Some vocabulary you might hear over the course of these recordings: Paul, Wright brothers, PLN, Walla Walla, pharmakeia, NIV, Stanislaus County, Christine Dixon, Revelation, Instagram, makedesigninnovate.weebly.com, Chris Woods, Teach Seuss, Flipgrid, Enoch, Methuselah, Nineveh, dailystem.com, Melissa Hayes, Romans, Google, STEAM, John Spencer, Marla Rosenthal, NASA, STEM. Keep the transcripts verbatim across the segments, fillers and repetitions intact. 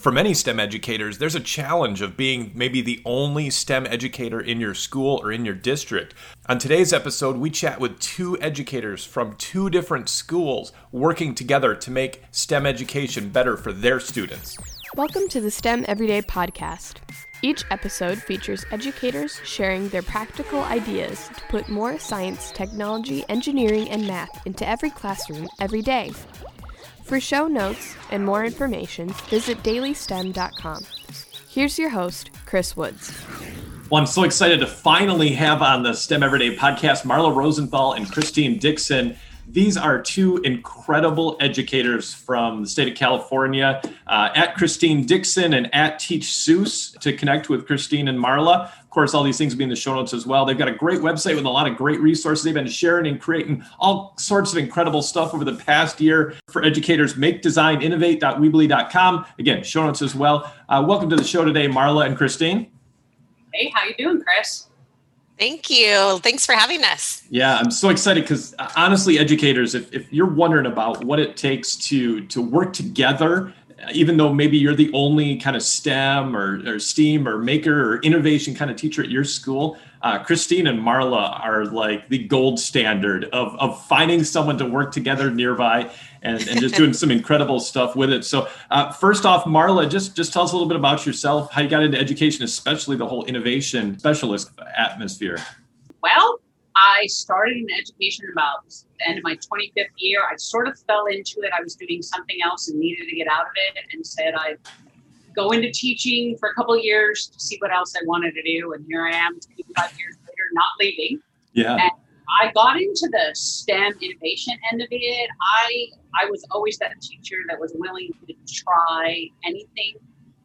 for many STEM educators, there's a challenge of being maybe the only STEM educator in your school or in your district. On today's episode, we chat with two educators from two different schools working together to make STEM education better for their students. Welcome to the STEM Everyday Podcast. Each episode features educators sharing their practical ideas to put more science, technology, engineering, and math into every classroom every day. For show notes and more information, visit daily stem dot com. Here's your host, Chris Woods. Well, I'm so excited to finally have on the STEM Everyday Podcast Marla Rosenthal and Christine Dixon. These are two incredible educators from the state of California, uh, at Christine Dixon and at Teach Seuss, to connect with Christine and Marla. Of course, all these things will be in the show notes as well. They've got a great website with a lot of great resources. They've been sharing and creating all sorts of incredible stuff over the past year for educators. make design innovate dot weebly dot com. Again, show notes as well. Uh, welcome to the show today, Marla and Christine. Hey, how you doing, Chris? Thank you. Thanks for having us. Yeah, I'm so excited because uh, honestly, educators, if, if you're wondering about what it takes to to work together, even though maybe you're the only kind of STEM or, or STEAM or maker or innovation kind of teacher at your school, uh, Christine and Marla are like the gold standard of, of finding someone to work together nearby and, and just doing some incredible stuff with it. So uh, first off, Marla, just, just tell us a little bit about yourself, how you got into education, especially the whole innovation specialist atmosphere. Well, I started in education about the end of my twenty-fifth year. I sort of fell into it. I was doing something else and needed to get out of it, and said I'd go into teaching for a couple of years to see what else I wanted to do. And here I am twenty-five years later, not leaving. Yeah. And I got into the STEM innovation end of it. I, I was always that teacher that was willing to try anything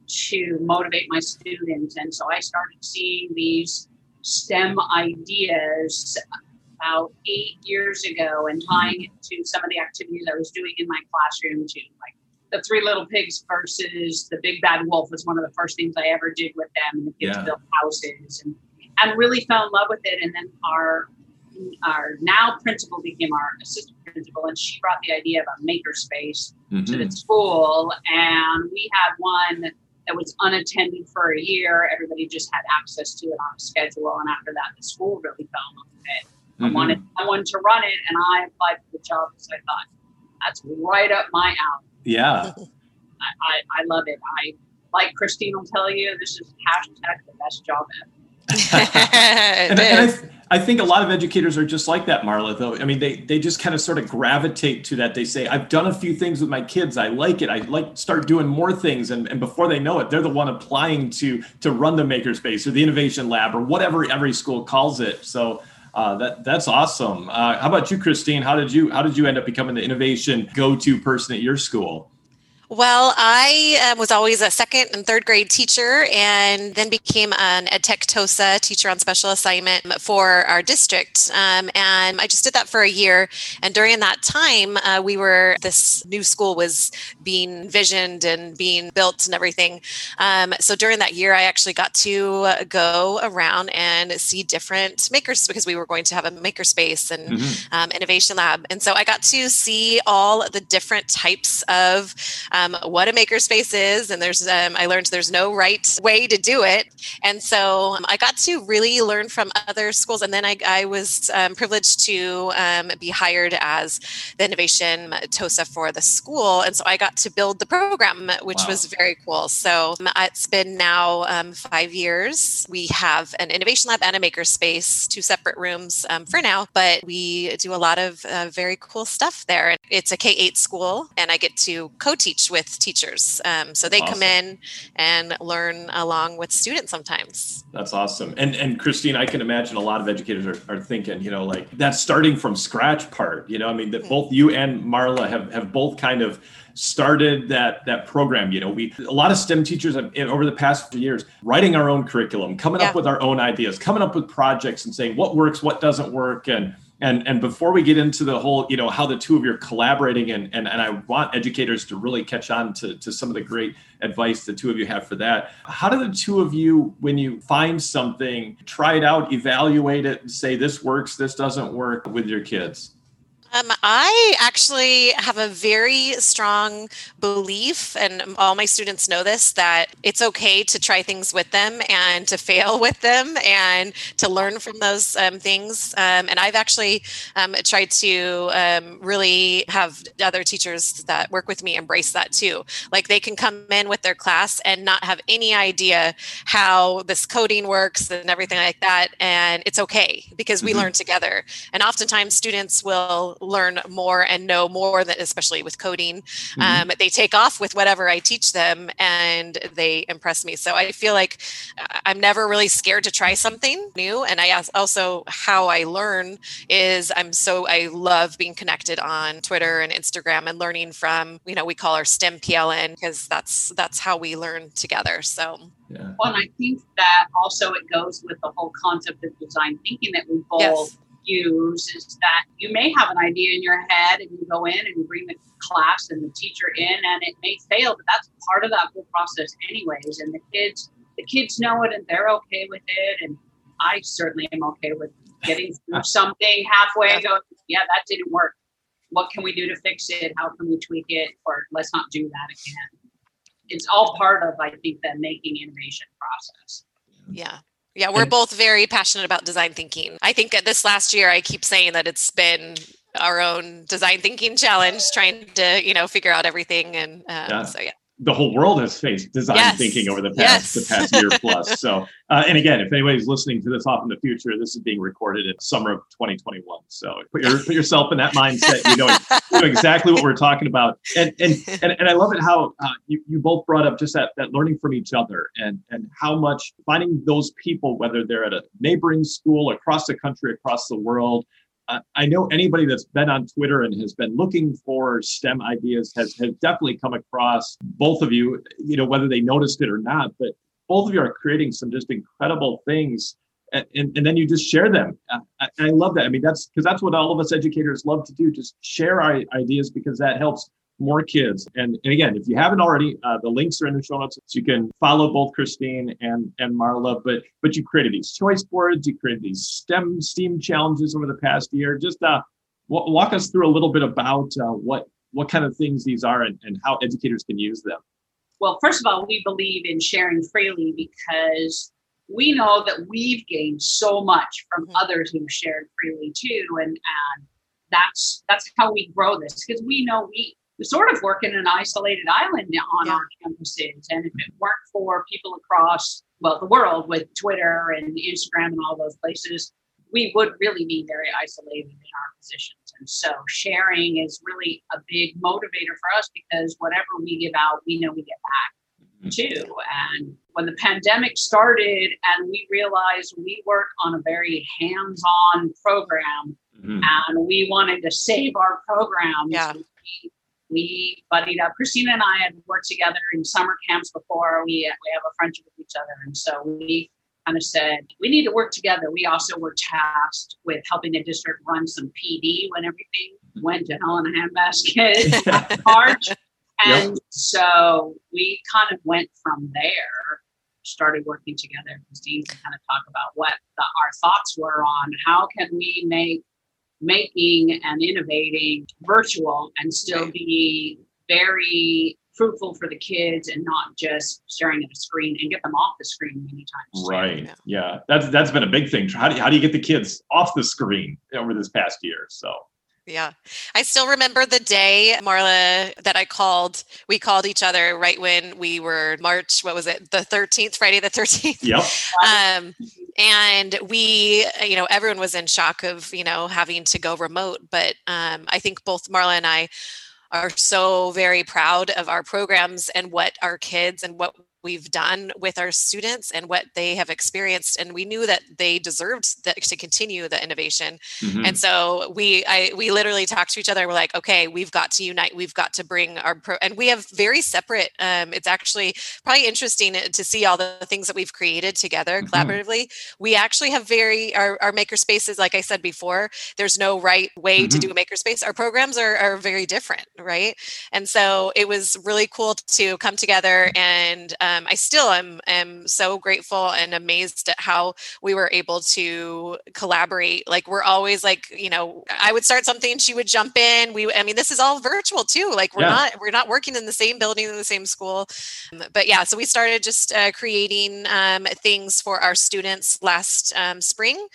to motivate my students. And so I started seeing these STEM ideas about eight years ago and tying it to some of the activities I was doing in my classroom too. Like the Three Little Pigs versus the Big Bad Wolf was one of the first things I ever did with them. And the kids yeah. built houses and, and really fell in love with it. And then our, our now principal became our assistant principal, and she brought the idea of a makerspace mm-hmm. to the school. And we had one that was unattended for a year. Everybody just had access to it on a schedule. And after that, the school really fell in love with it. Mm-hmm. I wanted someone to run it, and I applied for the job because I thought, that's right up my alley. Yeah. I, I, I love it. I, like Christine will tell you, this is hashtag the best job ever. and, and I, th- I think a lot of educators are just like that, Marla, though. I mean, they they just kind of sort of gravitate to that. They say, I've done a few things with my kids. I like it. I like start doing more things. And, and before they know it, they're the one applying to to run the makerspace or the innovation lab or whatever every school calls it. So uh, that that's awesome. Uh, how about you, Christine? How did you how did you end up becoming the innovation go-to person at your school? Well, I uh, was always a second and third grade teacher, and then became an EdTech TOSA teacher on special assignment for our district. Um, and I just did that for a year. And during that time, uh, we were, this new school was being envisioned and being built and everything. Um, so during that year, I actually got to uh, go around and see different makers, because we were going to have a makerspace and mm-hmm. um, innovation lab. And so I got to see all the different types of Um, what a makerspace is, and there's um, I learned there's no right way to do it. And so um, I got to really learn from other schools. And then I, I was um, privileged to um, be hired as the innovation TOSA for the school. And so I got to build the program, which wow. was very cool. So um, it's been now um, five years. We have an innovation lab and a makerspace, two separate rooms um, for now, but we do a lot of uh, very cool stuff there. And it's a K eight school, and I get to co-teach with teachers. Um, so they awesome. come in and learn along with students sometimes. That's awesome. And and Christine, I can imagine a lot of educators are, are thinking, you know, like that starting from scratch part, you know, I mean, that mm-hmm. both you and Marla have, have both kind of started that that program. You know, we a lot of STEM teachers have, over the past few years, writing our own curriculum, coming yeah. up with our own ideas, coming up with projects and saying what works, what doesn't work. And And and before we get into the whole, you know, how the two of you are collaborating, and and, and I want educators to really catch on to, to some of the great advice the two of you have for that. How do the two of you, when you find something, try it out, evaluate it, and say this works, this doesn't work with your kids? Um, I actually have a very strong belief, and all my students know this, that it's okay to try things with them and to fail with them and to learn from those um, things. Um, and I've actually um, tried to um, really have other teachers that work with me embrace that too. Like they can come in with their class and not have any idea how this coding works and everything like that. And it's okay because we mm-hmm. learn together. And oftentimes students will learn more and know more, than, especially with coding. Mm-hmm. Um, they take off with whatever I teach them and they impress me. So I feel like I'm never really scared to try something new. And I also, how I learn is I'm so, I love being connected on Twitter and Instagram and learning from, you know, we call our STEM P L N because that's, that's how we learn together. So. Yeah. Well, and I think that also it goes with the whole concept of design thinking that we both yes. use is that you may have an idea in your head and you go in and you bring the class and the teacher in and it may fail, but that's part of that whole process anyways. And the kids, the kids know it and they're okay with it. And I certainly am okay with getting through something halfway and going, yeah, that didn't work. What can we do to fix it? How can we tweak it? Or let's not do that again. It's all part of, I think, the making innovation process. Yeah. Yeah. We're both very passionate about design thinking. I think that this last year, I keep saying that it's been our own design thinking challenge, trying to, you know, figure out everything. And um, yeah. so, yeah. The whole world has faced design yes. thinking over the past yes. the past year plus. So, uh, and again, if anybody's listening to this off in the future, this is being recorded in summer of twenty twenty-one. So put, your, put yourself in that mindset. You know, you know exactly what we're talking about. And and and, and I love it how uh, you, you both brought up just that that learning from each other and and how much finding those people, whether they're at a neighboring school, across the country, across the world. Uh, I know anybody that's been on Twitter and has been looking for STEM ideas has, has definitely come across both of you, you know, whether they noticed it or not, but both of you are creating some just incredible things. And, and, and then you just share them. I, I, I love that. I mean, that's because that's what all of us educators love to do. Just share our ideas because that helps more kids. And, and again, if you haven't already, uh, the links are in the show notes. So you can follow both Christine and, and Marla, but but you created these choice boards, you created these STEM STEAM challenges over the past year. Just uh, w- walk us through a little bit about uh, what, what kind of things these are and, and how educators can use them. Well, first of all, we believe in sharing freely because we know that we've gained so much from mm-hmm. others who shared freely too. And, and that's, that's how we grow this because we know we, We sort of work in an isolated island on yeah. our campuses. And if it weren't for people across, well, the world with Twitter and Instagram and all those places, we would really be very isolated in our positions. And so sharing is really a big motivator for us because whatever we give out, we know we get back too. And when the pandemic started and we realized we work on a very hands-on program mm-hmm. and we wanted to save our programs. Yeah. We buddied up. Christina and I had worked together in summer camps before. We we have a friendship with each other. And so we kind of said, we need to work together. We also were tasked with helping the district run some P D when everything went to hell in a handbasket in March. And yep. so we kind of went from there, started working together. Christine to kind of talk about what the, our thoughts were on how can we make making and innovating virtual and still be very fruitful for the kids and not just staring at a screen and get them off the screen many times. Right. Yeah. That's, that's been a big thing. How do you, how do you get the kids off the screen over this past year? So. Yeah. I still remember the day, Marla, that I called, we called each other right when we were March, what was it? The thirteenth, Friday, the thirteenth. Yep. Um, and we, you know, everyone was in shock of, you know, having to go remote. But um, I think both Marla and I are so very proud of our programs and what our kids and what we've done with our students and what they have experienced. And we knew that they deserved that, to continue the innovation. Mm-hmm. And so we, I, we literally talked to each other. We're like, okay, we've got to unite. We've got to bring our pro and we have very separate. Um, it's actually probably interesting to see all the things that we've created together mm-hmm. collaboratively. We actually have very, our, our makerspaces, like I said before, there's no right way mm-hmm. to do a makerspace. Our programs are, are very different. Right. And so it was really cool to come together and, um, um, I still am, am so grateful and amazed at how we were able to collaborate. Like, we're always like, you know, I would start something, she would jump in. We, I mean, this is all virtual too. Like, we're yeah. not, we're not working in the same building, in the same school. But yeah, so we started just uh, creating um, things for our students last um, spring.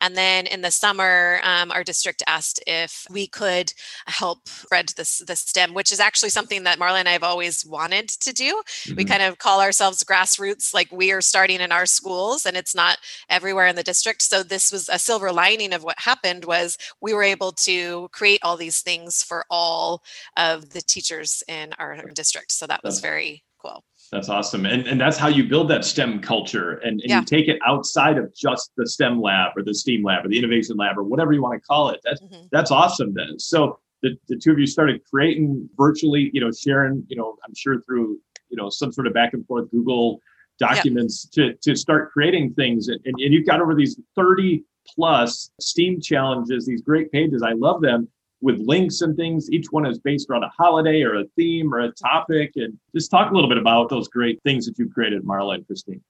And then in the summer, um, our district asked if we could help spread this, the STEM, which is actually something that Marla and I have always wanted to do. Mm-hmm. We kind of call ourselves grassroots, like we are starting in our schools, and it's not everywhere in the district. So this was a silver lining of what happened, was we were able to create all these things for all of the teachers in our district. So that was very cool. That's awesome. And and that's how you build that STEM culture, and, and yeah. you take it outside of just the STEM lab or the STEAM lab or the innovation lab or whatever you want to call it. That's, mm-hmm. that's awesome then. So the, the two of you started creating virtually, you know, sharing, you know, I'm sure through, you know, some sort of back and forth Google documents yeah. to, to start creating things. And, and, and you've got over these thirty plus STEAM challenges, these great pages. I love them, with links and things. Each one is based around a holiday or a theme or a topic. And just talk a little bit about those great things that you've created, Marla and Christine.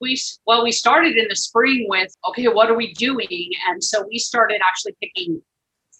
We, well, we started in the spring with, okay, what are we doing? And so we started actually picking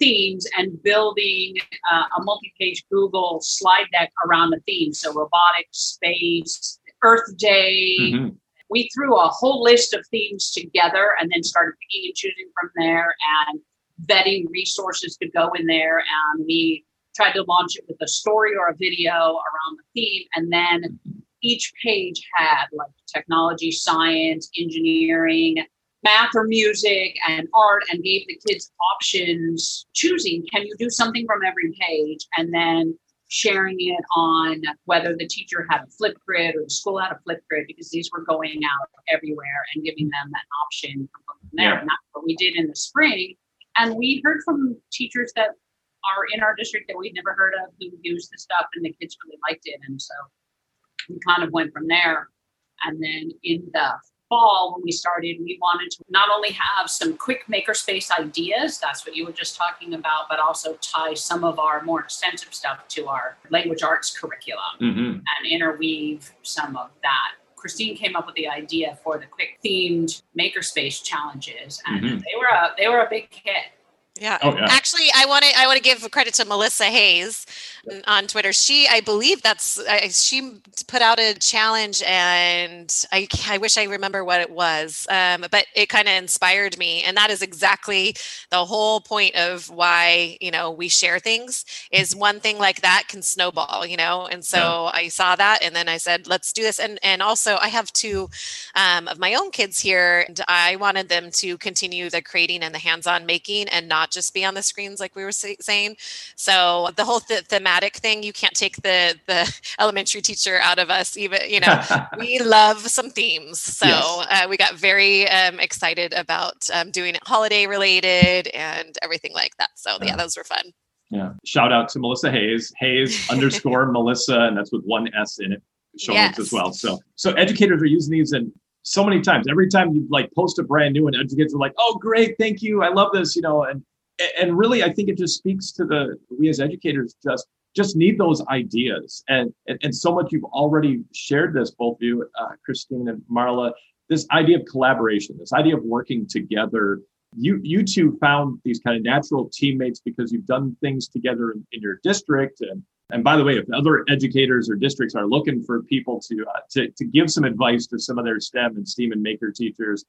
themes and building uh, a multi-page Google slide deck around the theme. So robotics, space, Earth Day. Mm-hmm. We threw a whole list of themes together and then started picking and choosing from there, and vetting resources could go in there. And we tried to launch it with a story or a video around the theme. And then each page had like technology, science, engineering, math or music, and art, and gave the kids options, choosing, can you do something from every page? And then sharing it on whether the teacher had a Flipgrid or the school had a Flipgrid, because these were going out everywhere, and giving them that option from there. Yeah. And that's what we did in the spring. And we heard from teachers that are in our district that we'd never heard of, who used the stuff, and the kids really liked it. And so we kind of went from there. And then in the fall, when we started, we wanted to not only have some quick makerspace ideas, that's what you were just talking about, but also tie some of our more extensive stuff to our language arts curriculum mm-hmm. and interweave some of that. Christine came up with the idea for the quick themed makerspace challenges, and mm-hmm. they were a they were a big hit. Yeah. Oh, yeah. Actually, I want to I want to give credit to Melissa Hayes on Twitter. She, I believe that's I, she put out a challenge, and I I wish I remember what it was, um, but it kind of inspired me. And that is exactly the whole point of why, you know, we share things, is one thing like that can snowball, you know. And so yeah. I saw that, and then I said, let's do this. And and also I have two um, of my own kids here, and I wanted them to continue the creating and the hands-on making, and not just be on the screens like we were saying. So the whole th- thematic thing, you can't take the the elementary teacher out of us, even, you know. We love some themes, so yes. uh, we got very um, excited about um, doing it holiday related and everything like that. So yeah. yeah, those were fun. Yeah, shout out to Melissa Hayes, Hayes underscore Melissa, and that's with one S in it. Show yes. as well. So so educators are using these and. So many times, every time you like post a brand new, and educators are like, oh, great, thank you, I love this, you know, and and really, I think it just speaks to the, we as educators just just need those ideas. And and, and so much you've already shared this, both of you, uh, Christine and Marla, this idea of collaboration, this idea of working together. You you two found these kind of natural teammates because you've done things together in, in your district. And And by the way, if other educators or districts are looking for people to, uh, to to give some advice to some of their STEM and STEAM and maker teachers,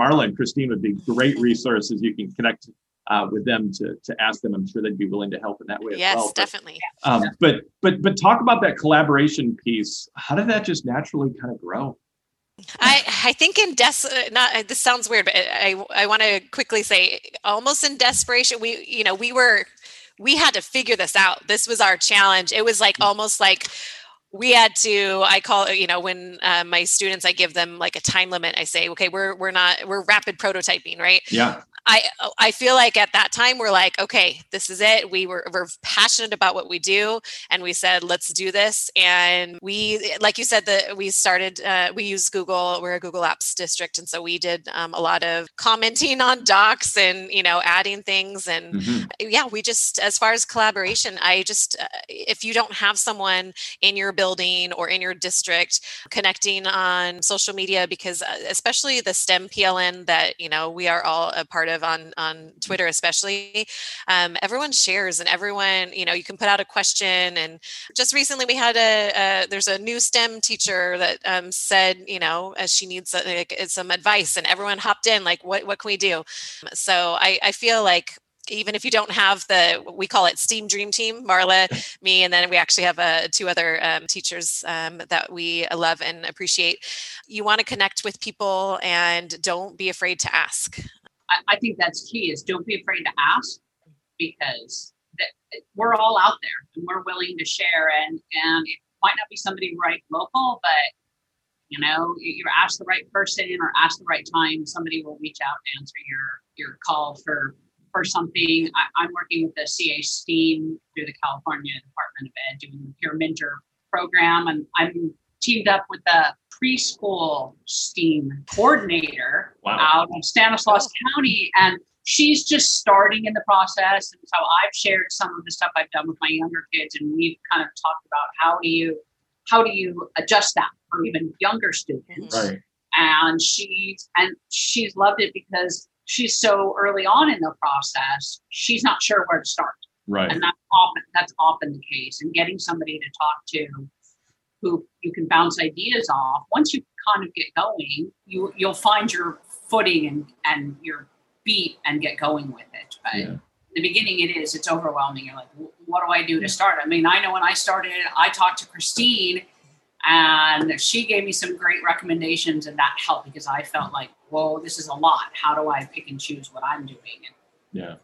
Marla and Christine would be great resources. You can connect uh, with them to to ask them. I'm sure they'd be willing to help in that way as yes, well. Yes, definitely. But, um, but but but talk about that collaboration piece. How did that just naturally kind of grow? I, I think in des- not this sounds weird, but I I want to quickly say, almost in desperation, we you know we were. We had to figure this out. This was our challenge. It was like almost like we had to, I call it, you know, when uh, my students, I give them like a time limit. I say, okay, we're we're not, we're rapid prototyping, right? Yeah. I I feel like at that time we're like, okay, this is it. We were we're passionate about what we do, and we said, let's do this. And we, like you said, that we started. Uh, we use Google. We're a Google Apps district, and so we did um, a lot of commenting on docs, and you know, adding things. And mm-hmm. yeah, we just, as far as collaboration, I just, uh, if you don't have someone in your building building or in your district, connecting on social media, because especially the STEM P L N that, you know, we are all a part of on, on Twitter, especially, um, everyone shares and everyone, you know, you can put out a question. And just recently we had a, a there's a new STEM teacher that um, said, you know, as she needs like, some advice, and everyone hopped in, like, what, what can we do? So I, I feel like, even if you don't have the, we call it STEAM Dream Team, Marla, me, and then we actually have uh, two other um, teachers um, that we love and appreciate. You want to connect with people and don't be afraid to ask. I, I think that's key, is don't be afraid to ask, because th- we're all out there and we're willing to share. And, and it might not be somebody right local, but you know, you ask the right person or ask the right time, somebody will reach out and answer your, your call for for something. I, I'm working with the C A STEAM through the California Department of Ed, doing the peer mentor program. And I'm teamed up with the preschool STEAM coordinator wow. out of Stanislaus County. And she's just starting in the process. And so I've shared some of the stuff I've done with my younger kids. And we've kind of talked about how do you, how do you adjust that for even younger students? Right. And she's, and she's loved it because she's so early on in the process, she's not sure where to start. Right. And that's often, that's often the case. And getting somebody to talk to who you can bounce ideas off. Once you kind of get going, you, you'll find your footing and, and your beat and get going with it. But yeah. in the beginning, it is, it's overwhelming. You're like, what do I do yeah. to start? I mean, I know when I started, I talked to Christine and she gave me some great recommendations, and that helped because I felt like, whoa, this is a lot. How do I pick and choose what I'm doing? And, yeah.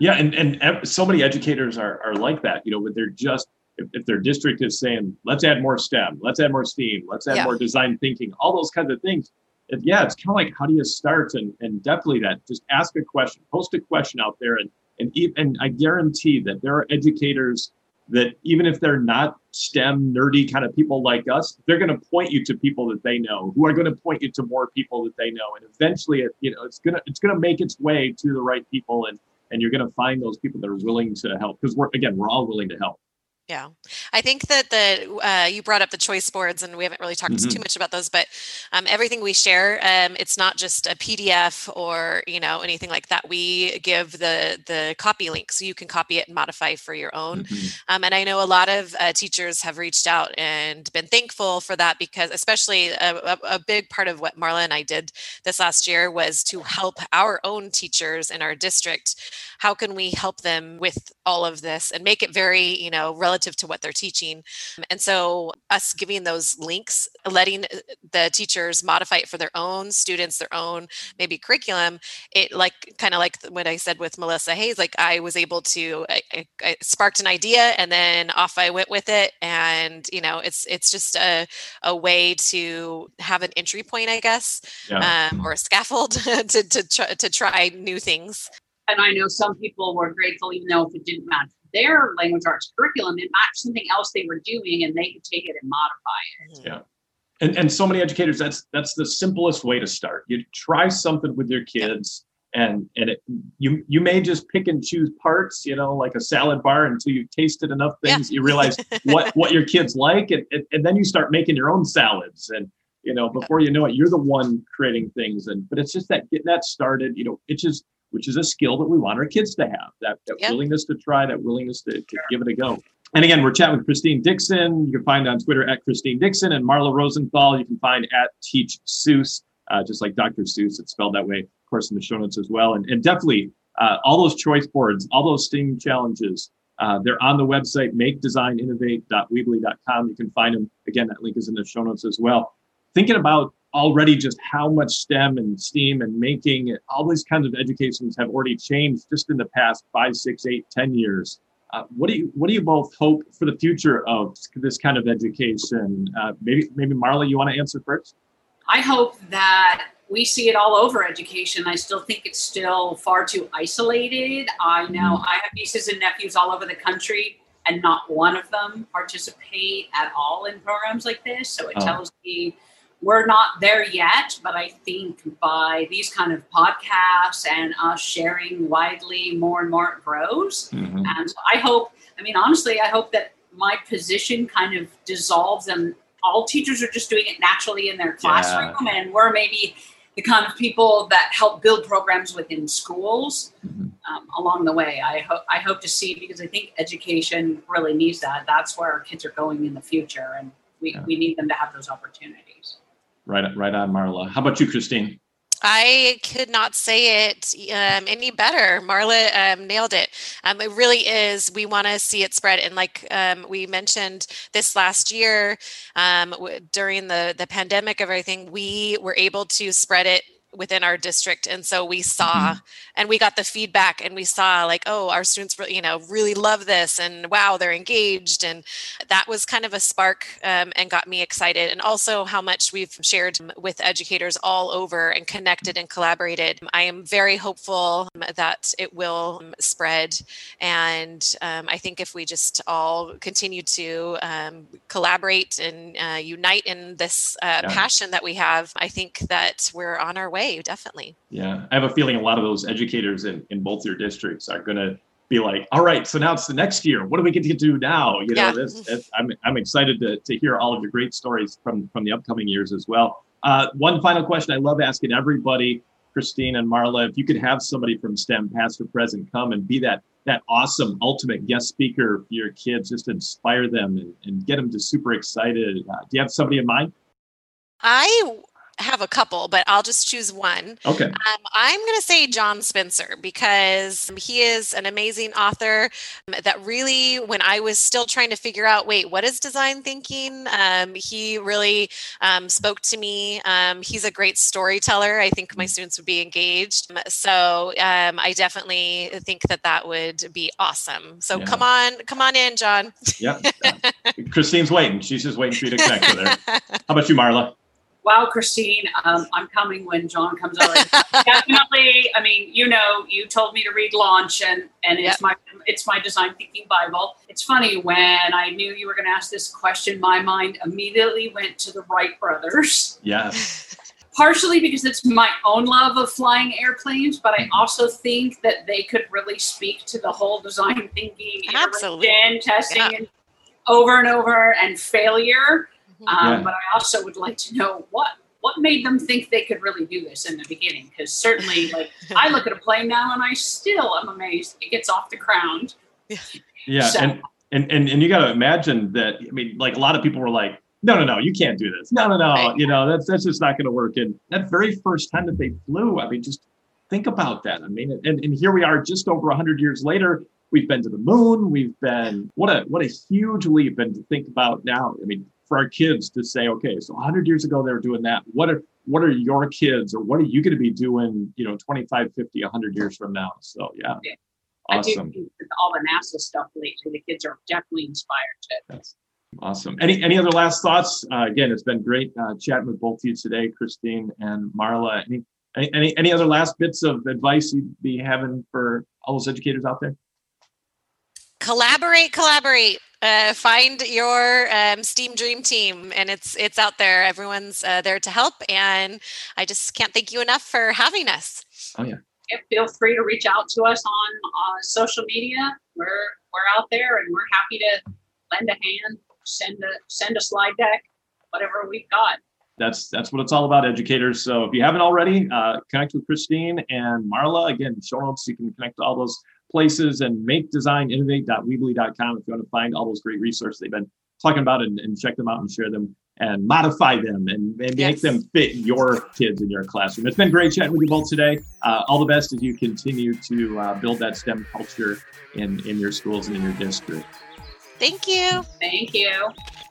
Yeah. And, and so many educators are, are like that, you know, but they're just, if, if their district is saying, let's add more STEM, let's add more STEAM, let's add yeah. more design thinking, all those kinds of things. It, yeah. It's kind of like, how do you start? And, and definitely that, just ask a question, post a question out there. And, and, and I guarantee that there are educators that even if they're not STEM nerdy kind of people like us, they're going to point you to people that they know, who are going to point you to more people that they know, and eventually, it, you know, it's gonna it's gonna make its way to the right people, and and you're going to find those people that are willing to help, because we're again we're all willing to help. Yeah, I think that the uh, you brought up the choice boards, and we haven't really talked mm-hmm. too much about those. But um, everything we share, um, it's not just a P D F or you know anything like that. We give the the copy link, so you can copy it and modify for your own. Mm-hmm. Um, and I know a lot of uh, teachers have reached out and been thankful for that, because especially a, a big part of what Marla and I did this last year was to help our own teachers in our district. How can we help them with all of this and make it very you know relevant relative to what they're teaching? And so us giving those links, letting the teachers modify it for their own students, their own maybe curriculum, it like kind of like what I said with Melissa Hayes, like I was able to, I, I sparked an idea and then off I went with it. And, you know, it's, it's just a, a way to have an entry point, I guess, yeah. um, or a scaffold to, to, try, to try new things. And I know some people were grateful, even though if it didn't match their language arts curriculum, it matched something else they were doing, and they could take it and modify it. Yeah. And and so many educators, that's that's the simplest way to start. You try something with your kids, and and it, you you may just pick and choose parts, you know, like a salad bar, until you've tasted enough things, yeah. you realize what, what your kids like, and, and, and then you start making your own salads. And you know, before you know it, you're the one creating things. And but it's just that getting that started, you know, it's just which is a skill that we want our kids to have, that, that yep. willingness to try, that willingness to, to sure. give it a go. And again, we're chatting with Christine Dixon. You can find on Twitter at Christine Dixon, and Marla Rosenthal you can find at Teach Seuss, uh, just like Doctor Seuss. It's spelled that way, of course, in the show notes as well. And, and definitely uh, all those choice boards, all those STEAM challenges, uh, they're on the website, make design innovate dot weebly dot com. You can find them. Again, that link is in the show notes as well. Thinking about already just how much STEM and STEAM and making, all these kinds of educations have already changed just in the past five, six, eight, ten years. Uh, what do you what do you both hope for the future of this kind of education? Uh, maybe maybe Marla, you want to answer first? I hope that we see it all over education. I still think it's still far too isolated. I know I have nieces and nephews all over the country, and not one of them participate at all in programs like this. So it oh. tells me we're not there yet, but I think by these kind of podcasts and us sharing widely, more and more it grows. Mm-hmm. And so I hope, I mean, honestly, I hope that my position kind of dissolves and all teachers are just doing it naturally in their classroom. Yeah. And we're maybe the kind of people that help build programs within schools mm-hmm. um, along the way. I hope, I hope to see, because I think education really needs that. That's where our kids are going in the future. And we, yeah. we need them to have those opportunities. Right. Right on, Marla. How about you, Christine? I could not say it um, any better. Marla um, nailed it. Um, it really is. We want to see it spread. And like um, we mentioned this last year, um, w- during the, the pandemic of everything, we were able to spread it within our district. And so we saw, mm-hmm. and we got the feedback, and we saw like, oh, our students really, you know, really love this, and wow, they're engaged. And that was kind of a spark um, and got me excited. And also how much we've shared with educators all over and connected and collaborated. I am very hopeful that it will spread. And um, I think if we just all continue to um, collaborate and uh, unite in this uh, yeah. passion that we have, I think that we're on our way. Definitely. Yeah. I have a feeling a lot of those educators in, in both your districts are going to be like, all right, so now it's the next year. What do we get to do now? You know, yeah. this, this, I'm I'm excited to, to hear all of your great stories from, from the upcoming years as well. Uh, one final question I love asking everybody, Christine and Marla, if you could have somebody from STEM, past or present, come and be that that awesome ultimate guest speaker for your kids, just inspire them and, and get them to super excited. Uh, do you have somebody in mind? I... have a couple, but I'll just choose one. Okay. Um, I'm going to say John Spencer, because he is an amazing author that really, when I was still trying to figure out, wait, what is design thinking? Um, he really um, spoke to me. Um, he's a great storyteller. I think my students would be engaged. So um, I definitely think that that would be awesome. So yeah. come on, come on in, John. Yep. Yeah. Christine's waiting. She's just waiting for you to connect with her. How about you, Marla? Wow, Christine, um, I'm coming when John comes over. Definitely, I mean, you know, you told me to read Launch, and, and it's yep. my it's my design thinking Bible. It's funny, when I knew you were going to ask this question, my mind immediately went to the Wright brothers. Yes. Partially because it's my own love of flying airplanes, but I also think that they could really speak to the whole design thinking, iteration, testing, yeah. and over and over, and failure. Um, yeah. But I also would like to know what what made them think they could really do this in the beginning, because certainly, like, I look at a plane now and I still am amazed it gets off the ground. Yeah, so. and, and and and you got to imagine that. I mean, like, a lot of people were like, "No, no, no, you can't do this. No, no, no, right. you know, that's that's just not going to work." And that very first time that they flew, I mean, just think about that. I mean, and and here we are, just over a hundred years later. We've been to the moon. We've been what a what a huge leap. And to think about now, I mean. For our kids to say, okay, so one hundred years ago, they were doing that. What are what are your kids, or what are you going to be doing, you know, twenty-five, fifty, one hundred years from now? So, yeah. yeah. Awesome. I do think that all the NASA stuff lately, the kids are definitely inspired to. That's awesome. Any any other last thoughts? Uh, again, it's been great uh, chatting with both of you today, Christine and Marla. Any, any, any other last bits of advice you'd be having for all those educators out there? Collaborate, collaborate. Uh, find your um, STEAM dream team, and it's it's out there. Everyone's uh, there to help, and I just can't thank you enough for having us. Oh yeah. And feel free to reach out to us on uh, social media. We're we're out there, and we're happy to lend a hand, send a send a slide deck, whatever we've got. That's that's what it's all about, educators. So if you haven't already, uh, connect with Christine and Marla. Again, show notes. You can connect to all those places, and make design innovate dot weebly dot com if you want to find all those great resources they've been talking about, and, and check them out and share them and modify them and, and yes. make them fit your kids in your classroom. It's been great chatting with you both today. Uh, all the best as you continue to uh, build that STEM culture in, in your schools and in your district. Thank you. Thank you.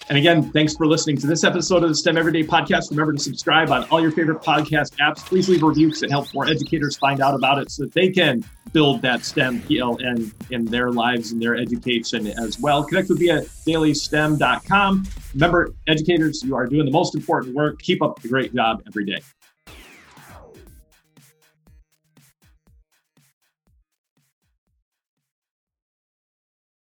And again, thanks for listening to this episode of the STEM Everyday Podcast. Remember to subscribe on all your favorite podcast apps. Please leave reviews that help more educators find out about it so that they can build that STEM P L N in their lives and their education as well. Connect with me at daily stem dot com. Remember, educators, you are doing the most important work. Keep up the great job every day.